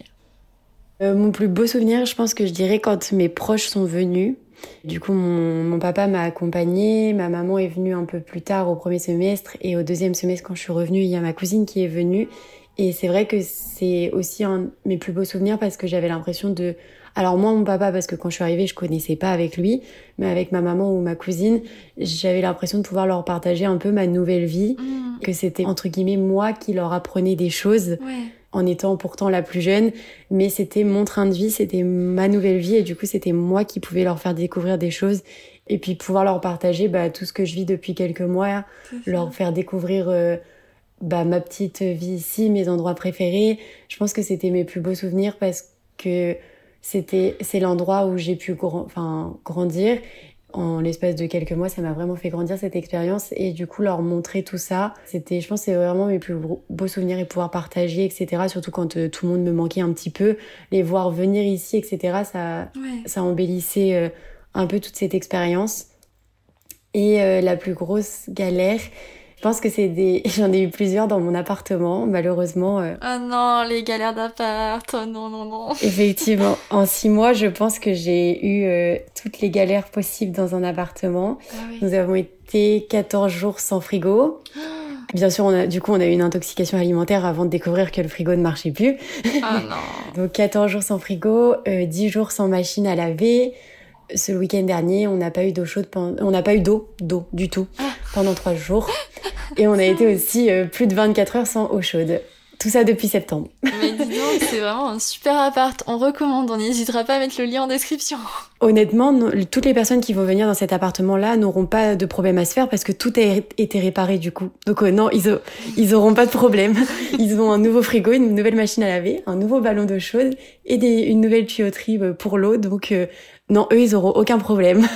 Mon plus beau souvenir, je pense que je dirais quand mes proches sont venus. Du coup, mon papa m'a accompagnée, ma maman est venue un peu plus tard au premier semestre, et au deuxième semestre, quand je suis revenue, il y a ma cousine qui est venue. Et c'est vrai que c'est aussi un de mes plus beaux souvenirs parce que j'avais l'impression de... Alors moi, mon papa, parce que quand je suis arrivée, je connaissais pas avec lui, mais avec ma maman ou ma cousine, j'avais l'impression de pouvoir leur partager un peu ma nouvelle vie, que c'était, entre guillemets, moi qui leur apprenais des choses, en étant pourtant la plus jeune, mais c'était mon train de vie, c'était ma nouvelle vie, et du coup, c'était moi qui pouvais leur faire découvrir des choses, et puis pouvoir leur partager tout ce que je vis depuis quelques mois, leur faire découvrir... ma petite vie ici, mes endroits préférés. Je pense que c'était mes plus beaux souvenirs parce que c'est l'endroit où j'ai pu grandir, en l'espace de quelques mois, ça m'a vraiment fait grandir cette expérience, et du coup leur montrer tout ça, c'était, je pense, c'est vraiment mes plus beaux souvenirs, et pouvoir partager, etc. Surtout quand tout le monde me manquait un petit peu, les voir venir ici, etc. Ça embellissait un peu toute cette expérience. Et la plus grosse galère, je pense que j'en ai eu plusieurs dans mon appartement, malheureusement. Ah non, les galères d'appart, non. Effectivement, en 6 mois, je pense que j'ai eu toutes les galères possibles dans un appartement. Ah oui. Nous avons été 14 jours sans frigo. Bien sûr, on a eu une intoxication alimentaire avant de découvrir que le frigo ne marchait plus. Ah non. Donc 14 jours sans frigo, 10 jours sans machine à laver. Ce week-end dernier, on n'a pas eu d'eau chaude, d'eau du tout, pendant 3 jours. Et on a été aussi plus de 24 heures sans eau chaude. Tout ça depuis septembre. Mais dis donc, c'est vraiment un super appart. On recommande, on n'hésitera pas à mettre le lien en description. Honnêtement, toutes les personnes qui vont venir dans cet appartement-là n'auront pas de problème à se faire parce que tout a été réparé du coup. Donc non, ils auront pas de problème. Ils ont un nouveau frigo, une nouvelle machine à laver, un nouveau ballon d'eau chaude et une nouvelle tuyauterie pour l'eau. Donc non, eux, ils auront aucun problème.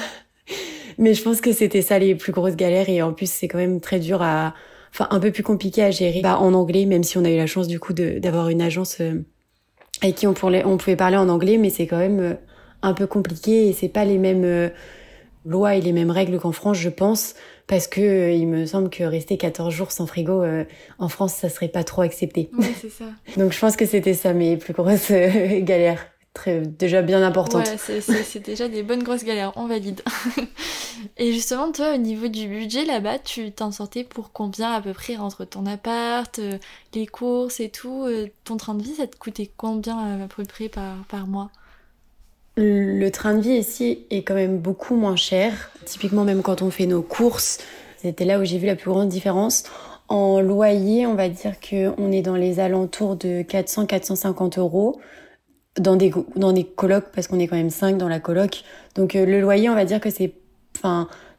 Mais je pense que c'était ça les plus grosses galères, et en plus, c'est quand même très dur un peu plus compliqué à gérer en anglais, même si on a eu la chance du coup d'avoir une agence avec qui on pouvait parler en anglais, mais c'est quand même un peu compliqué, et c'est pas les mêmes lois et les mêmes règles qu'en France, je pense, parce que il me semble que rester 14 jours sans frigo en France, ça serait pas trop accepté. Oui, c'est ça. Donc je pense que c'était ça mes plus grosses galères. Déjà bien importante. Ouais, c'est déjà des bonnes grosses galères, on valide. Et justement, toi, au niveau du budget là-bas, tu t'en sortais pour combien à peu près entre ton appart, les courses et tout, ton train de vie, ça te coûtait combien à peu près par mois ? Le train de vie ici est quand même beaucoup moins cher. Typiquement, même quand on fait nos courses, c'était là où j'ai vu la plus grande différence. En loyer, on va dire qu'on est dans les alentours de 400-450 euros. Dans des colocs, parce qu'on est quand même 5 dans la coloc. Donc le loyer, on va dire que c'est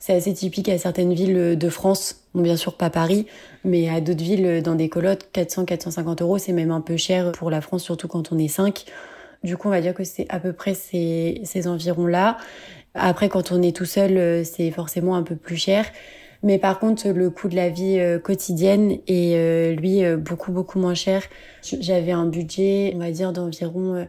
assez typique à certaines villes de France. Bon, bien sûr pas Paris, mais à d'autres villes dans des colocs, 400-450 euros, c'est même un peu cher pour la France, surtout quand on est 5. Du coup, on va dire que c'est à peu près ces environs-là. Après, quand on est tout seul, c'est forcément un peu plus cher. Mais par contre, le coût de la vie quotidienne est, lui, beaucoup, beaucoup moins cher. J'avais un budget, on va dire, d'environ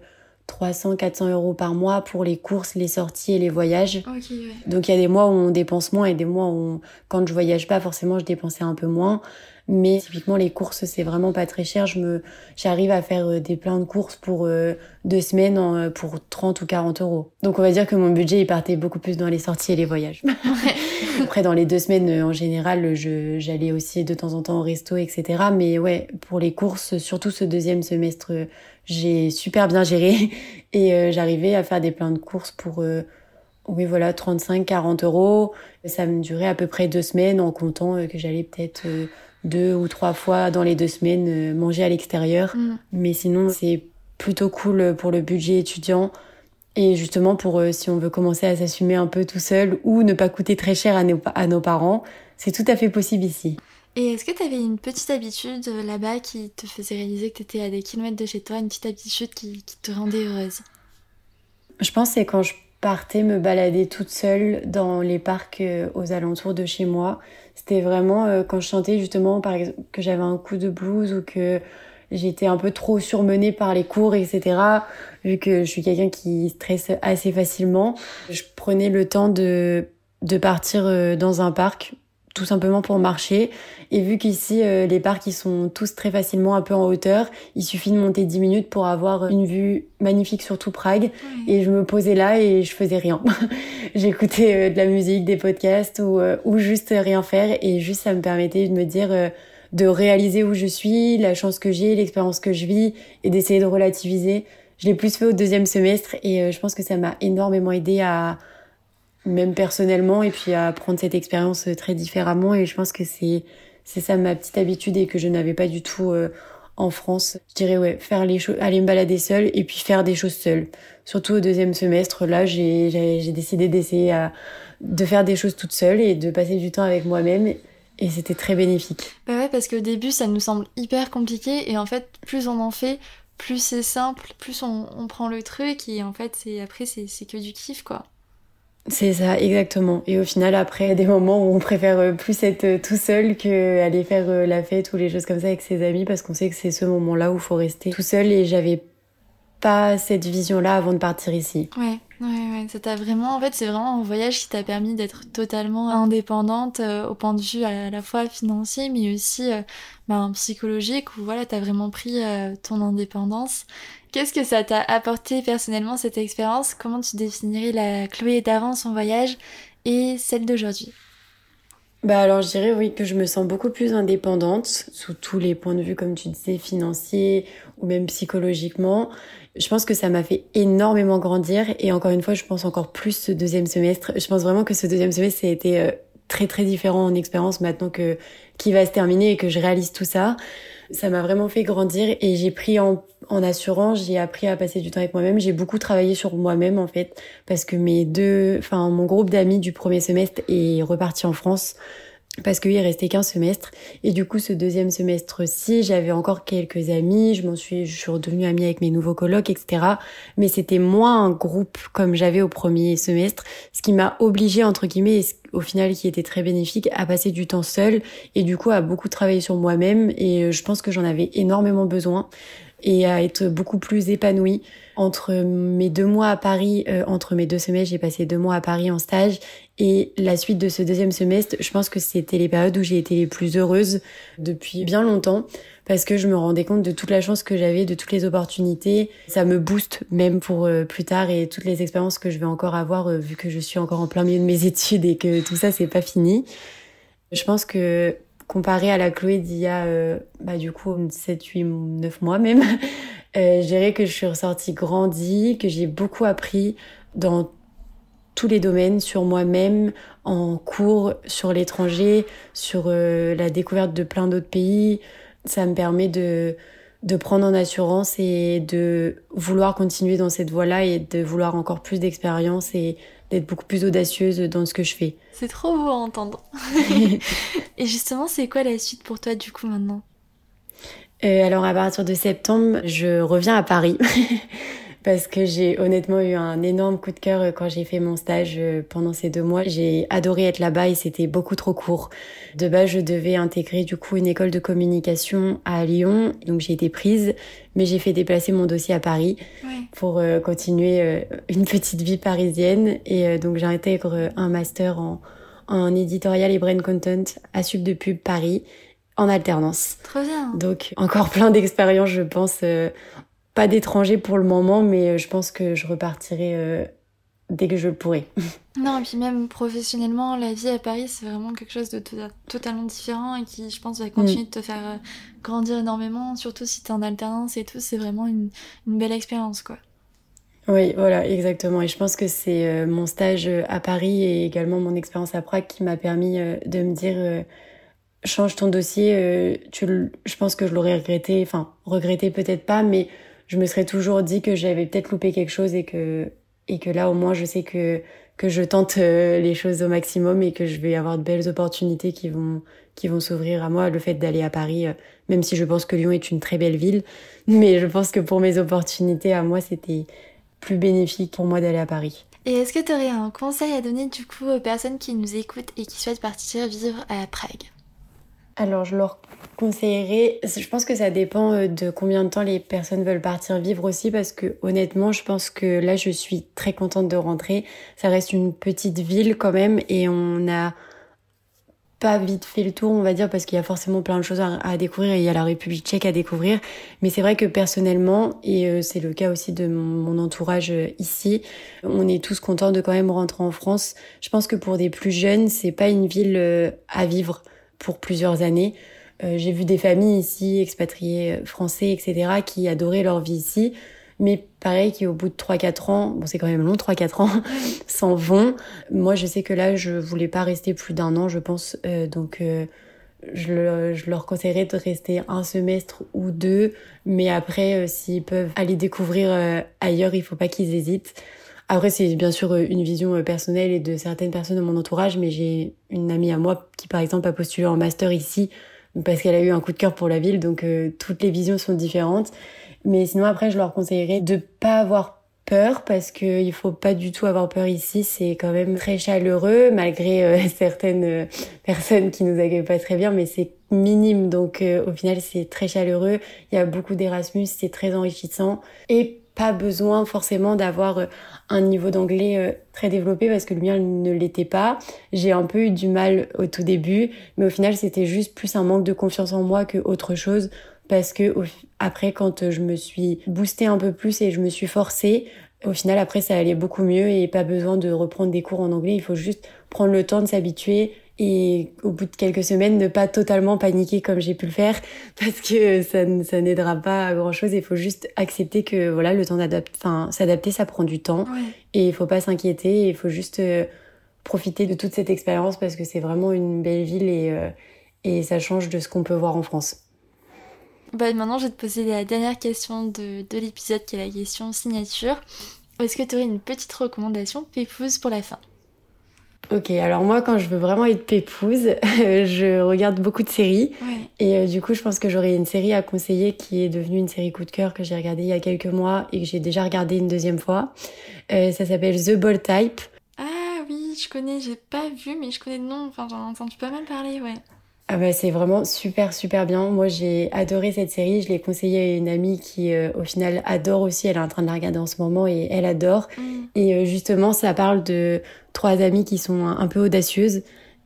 300-400 euros par mois pour les courses, les sorties et les voyages. Okay, ouais. Donc il y a des mois où on dépense moins et des mois où, quand je voyage pas, forcément je dépensais un peu moins. Mais typiquement les courses, c'est vraiment pas très cher. J'arrive à faire des pleins de courses pour 2 semaines pour 30 ou 40 euros. Donc on va dire que mon budget il partait beaucoup plus dans les sorties et les voyages. Ouais. Après dans les 2 semaines en général, j'allais aussi de temps en temps au resto, etc. Mais ouais, pour les courses, surtout ce 2e semestre, j'ai super bien géré et j'arrivais à faire des pleins de courses pour 35-40 euros. Ça me durait à peu près 2 semaines en comptant que j'allais peut-être 2 ou 3 fois dans les 2 semaines manger à l'extérieur. Mmh. Mais sinon, c'est plutôt cool pour le budget étudiant et justement pour si on veut commencer à s'assumer un peu tout seul ou ne pas coûter très cher à nos parents. C'est tout à fait possible ici. Et est-ce que tu avais une petite habitude là-bas qui te faisait réaliser que tu étais à des kilomètres de chez toi, une petite habitude qui te rendait heureuse ? Je pense que c'est quand je partais me balader toute seule dans les parcs aux alentours de chez moi. C'était vraiment quand je sentais justement par exemple, que j'avais un coup de blues ou que j'étais un peu trop surmenée par les cours, etc. Vu que je suis quelqu'un qui stresse assez facilement, je prenais le temps de partir dans un parc, tout simplement pour marcher. Et vu qu'ici, les parcs, ils sont tous très facilement un peu en hauteur, il suffit de monter 10 minutes pour avoir une vue magnifique sur tout Prague. Oui. Et je me posais là et je faisais rien. J'écoutais de la musique, des podcasts ou juste rien faire. Et juste, ça me permettait de me dire, de réaliser où je suis, la chance que j'ai, l'expérience que je vis et d'essayer de relativiser. Je l'ai plus fait au 2e semestre et je pense que ça m'a énormément aidée même personnellement, et puis à prendre cette expérience très différemment. Et je pense que c'est ça ma petite habitude et que je n'avais pas du tout en France. Je dirais ouais, faire les choses, aller me balader seule et puis faire des choses seule. Surtout au 2e semestre, là, j'ai décidé d'essayer de faire des choses toute seule et de passer du temps avec moi-même. Et c'était très bénéfique. Bah ouais, parce qu'au début, ça nous semble hyper compliqué et en fait, plus on en fait, plus c'est simple, plus on prend le truc et en fait, après, c'est que du kiff, quoi. C'est ça, exactement. Et au final, après, des moments où on préfère plus être tout seul qu'aller faire la fête ou les choses comme ça avec ses amis, parce qu'on sait que c'est ce moment-là où il faut rester tout seul, et j'avais pas cette vision-là avant de partir ici. Ouais. Ça t'a vraiment... En fait, c'est vraiment un voyage qui t'a permis d'être totalement indépendante au point de vue à la fois financier, mais aussi psychologique, où voilà, t'as vraiment pris ton indépendance. Qu'est-ce que ça t'a apporté personnellement, cette expérience? Comment tu définirais la Chloé d'avant, son voyage, et celle d'aujourd'hui? Alors je dirais oui que je me sens beaucoup plus indépendante sous tous les points de vue, comme tu disais, financiers ou même psychologiquement. Je pense que ça m'a fait énormément grandir, et encore une fois je pense encore plus ce deuxième semestre. Je pense vraiment que ce deuxième semestre ça a été très très différent en expérience maintenant qui va se terminer et que je réalise tout ça. Ça m'a vraiment fait grandir et j'ai pris en assurance, j'ai appris à passer du temps avec moi-même, j'ai beaucoup travaillé sur moi-même en fait, parce que mon groupe d'amis du premier semestre est reparti en France, parce qu'il restait qu'un semestre, et du coup ce deuxième semestre-ci, j'avais encore quelques amis, je suis redevenue amie avec mes nouveaux colocs, etc. Mais c'était moins un groupe comme j'avais au premier semestre, ce qui m'a obligée, entre guillemets, au final qui était très bénéfique, à passer du temps seule, et du coup à beaucoup travailler sur moi-même, et je pense que j'en avais énormément besoin, et à être beaucoup plus épanouie. Entre mes 2 mois à Paris, entre mes 2 semestres, j'ai passé 2 mois à Paris en stage, et la suite de ce deuxième semestre, je pense que c'était les périodes où j'ai été les plus heureuse depuis bien longtemps, parce que je me rendais compte de toute la chance que j'avais, de toutes les opportunités. Ça me booste même pour plus tard, et toutes les expériences que je vais encore avoir, vu que je suis encore en plein milieu de mes études et que tout ça, c'est pas fini. Je pense que comparé à la Chloé d'il y a 7, 8, 9 mois même, je dirais que je suis ressortie grandie, que j'ai beaucoup appris dans tous les domaines, sur moi-même, en cours, sur l'étranger, sur la découverte de plein d'autres pays. Ça me permet de prendre en assurance et de vouloir continuer dans cette voie-là, et de vouloir encore plus d'expérience et d'être beaucoup plus audacieuse dans ce que je fais. C'est trop beau à entendre. Et justement, c'est quoi la suite pour toi du coup maintenant ? Alors à partir de septembre, je reviens à Paris. Parce que j'ai honnêtement eu un énorme coup de cœur quand j'ai fait mon stage pendant ces 2 mois. J'ai adoré être là-bas et c'était beaucoup trop court. De base, je devais intégrer du coup une école de communication à Lyon. Donc j'ai été prise, mais j'ai fait déplacer mon dossier à Paris pour continuer une petite vie parisienne. Et donc j'intègre un master en éditorial et brain content à Sup de Pub Paris en alternance. Trop bien. Donc encore plein d'expériences, je pense. Pas d'étranger pour le moment, mais je pense que je repartirai dès que je le pourrai. Non, et puis même professionnellement, la vie à Paris, c'est vraiment quelque chose de totalement différent et qui, je pense, va continuer de te faire grandir énormément, surtout si t'es en alternance et tout, c'est vraiment une belle expérience, quoi. Oui, voilà, exactement. Et je pense que c'est mon stage à Paris et également mon expérience à Prague qui m'a permis de me dire... change ton dossier, je pense que je l'aurais regretté, regretté peut-être pas, mais... Je me serais toujours dit que j'avais peut-être loupé quelque chose et que là, au moins, je sais que je tente les choses au maximum et que je vais avoir de belles opportunités qui vont s'ouvrir à moi. Le fait d'aller à Paris, même si je pense que Lyon est une très belle ville, mais je pense que pour mes opportunités à moi, c'était plus bénéfique pour moi d'aller à Paris. Et est-ce que tu aurais un conseil à donner du coup aux personnes qui nous écoutent et qui souhaitent partir vivre à Prague ? Alors, je leur conseillerais... Je pense que ça dépend de combien de temps les personnes veulent partir vivre aussi, parce que honnêtement, je pense que là, je suis très contente de rentrer. Ça reste une petite ville quand même et on n'a pas vite fait le tour, on va dire, parce qu'il y a forcément plein de choses à découvrir et il y a la République tchèque à découvrir. Mais c'est vrai que personnellement, et c'est le cas aussi de mon entourage ici, on est tous contents de quand même rentrer en France. Je pense que pour des plus jeunes, c'est pas une ville à vivre pour plusieurs années. J'ai vu des familles ici, expatriés français, etc., qui adoraient leur vie ici, mais pareil, qui au bout de 3-4 ans, bon c'est quand même long, 3-4 ans, s'en vont. Moi je sais que là, je voulais pas rester plus d'un an, je pense, je leur conseillerais de rester 1 semestre ou 2, mais après, s'ils peuvent aller découvrir ailleurs, il faut pas qu'ils hésitent. Après, c'est bien sûr une vision personnelle et de certaines personnes de mon entourage, mais j'ai une amie à moi qui, par exemple, a postulé en master ici parce qu'elle a eu un coup de cœur pour la ville, donc toutes les visions sont différentes. Mais sinon, après, je leur conseillerais de pas avoir peur parce que il faut pas du tout avoir peur ici, c'est quand même très chaleureux malgré certaines personnes qui nous accueillent pas très bien, mais c'est minime, donc au final c'est très chaleureux, il y a beaucoup d'Erasmus, c'est très enrichissant et pas besoin forcément d'avoir un niveau d'anglais très développé parce que le mien ne l'était pas. J'ai un peu eu du mal au tout début, mais au final c'était juste plus un manque de confiance en moi que autre chose parce que après quand je me suis boostée un peu plus et je me suis forcée, au final après ça allait beaucoup mieux et pas besoin de reprendre des cours en anglais, il faut juste prendre le temps de s'habituer et au bout de quelques semaines ne pas totalement paniquer comme j'ai pu le faire parce que ça n'aidera pas à grand chose. Il faut juste accepter que voilà, le temps s'adapter ça prend du temps, ouais. Et il faut pas s'inquiéter, il faut juste profiter de toute cette expérience parce que c'est vraiment une belle ville et ça change de ce qu'on peut voir en France. Bah, maintenant je vais te poser la dernière question de l'épisode qui est la question signature. Est-ce que tu aurais une petite recommandation pépouze pour la fin? Ok, alors moi quand je veux vraiment être pépouze, je regarde beaucoup de séries, ouais. Et du coup je pense que j'aurais une série à conseiller qui est devenue une série coup de cœur que j'ai regardée il y a quelques mois et que j'ai déjà regardée une deuxième fois. Ça s'appelle The Bold Type. Ah oui, je connais, j'ai pas vu mais je connais le nom, enfin j'en ai entendu pas mal parler, ouais. Ah bah c'est vraiment super super bien, moi j'ai adoré cette série, je l'ai conseillée à une amie qui au final adore aussi, elle est en train de la regarder en ce moment et elle adore, et justement ça parle de trois amies qui sont un peu audacieuses,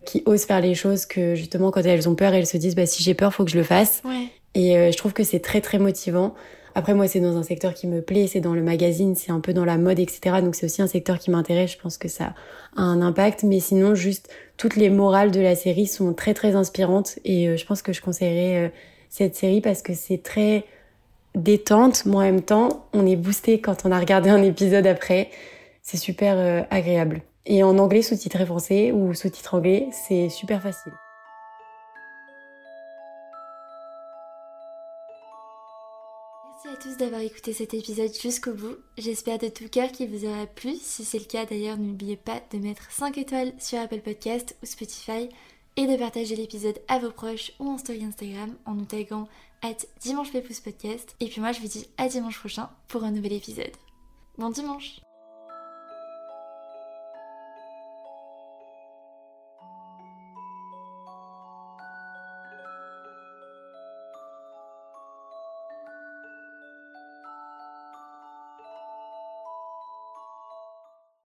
qui osent faire les choses que justement quand elles ont peur elles se disent bah si j'ai peur faut que je le fasse, ouais. Et je trouve que c'est très très motivant. Après moi c'est dans un secteur qui me plaît, c'est dans le magazine, c'est un peu dans la mode etc, donc c'est aussi un secteur qui m'intéresse, je pense que ça a un impact, mais sinon juste toutes les morales de la série sont très très inspirantes et je pense que je conseillerais cette série parce que c'est très détente, mais en même temps on est boosté quand on a regardé un épisode après, c'est super agréable, et en anglais sous-titré français ou sous-titré anglais c'est super facile. D'avoir écouté cet épisode jusqu'au bout. J'espère de tout cœur qu'il vous aura plu. Si c'est le cas d'ailleurs, n'oubliez pas de mettre 5 étoiles sur Apple Podcasts ou Spotify et de partager l'épisode à vos proches ou en story Instagram en nous taguant @dimanchepépouze podcast. Et puis moi je vous dis à dimanche prochain pour un nouvel épisode. Bon dimanche!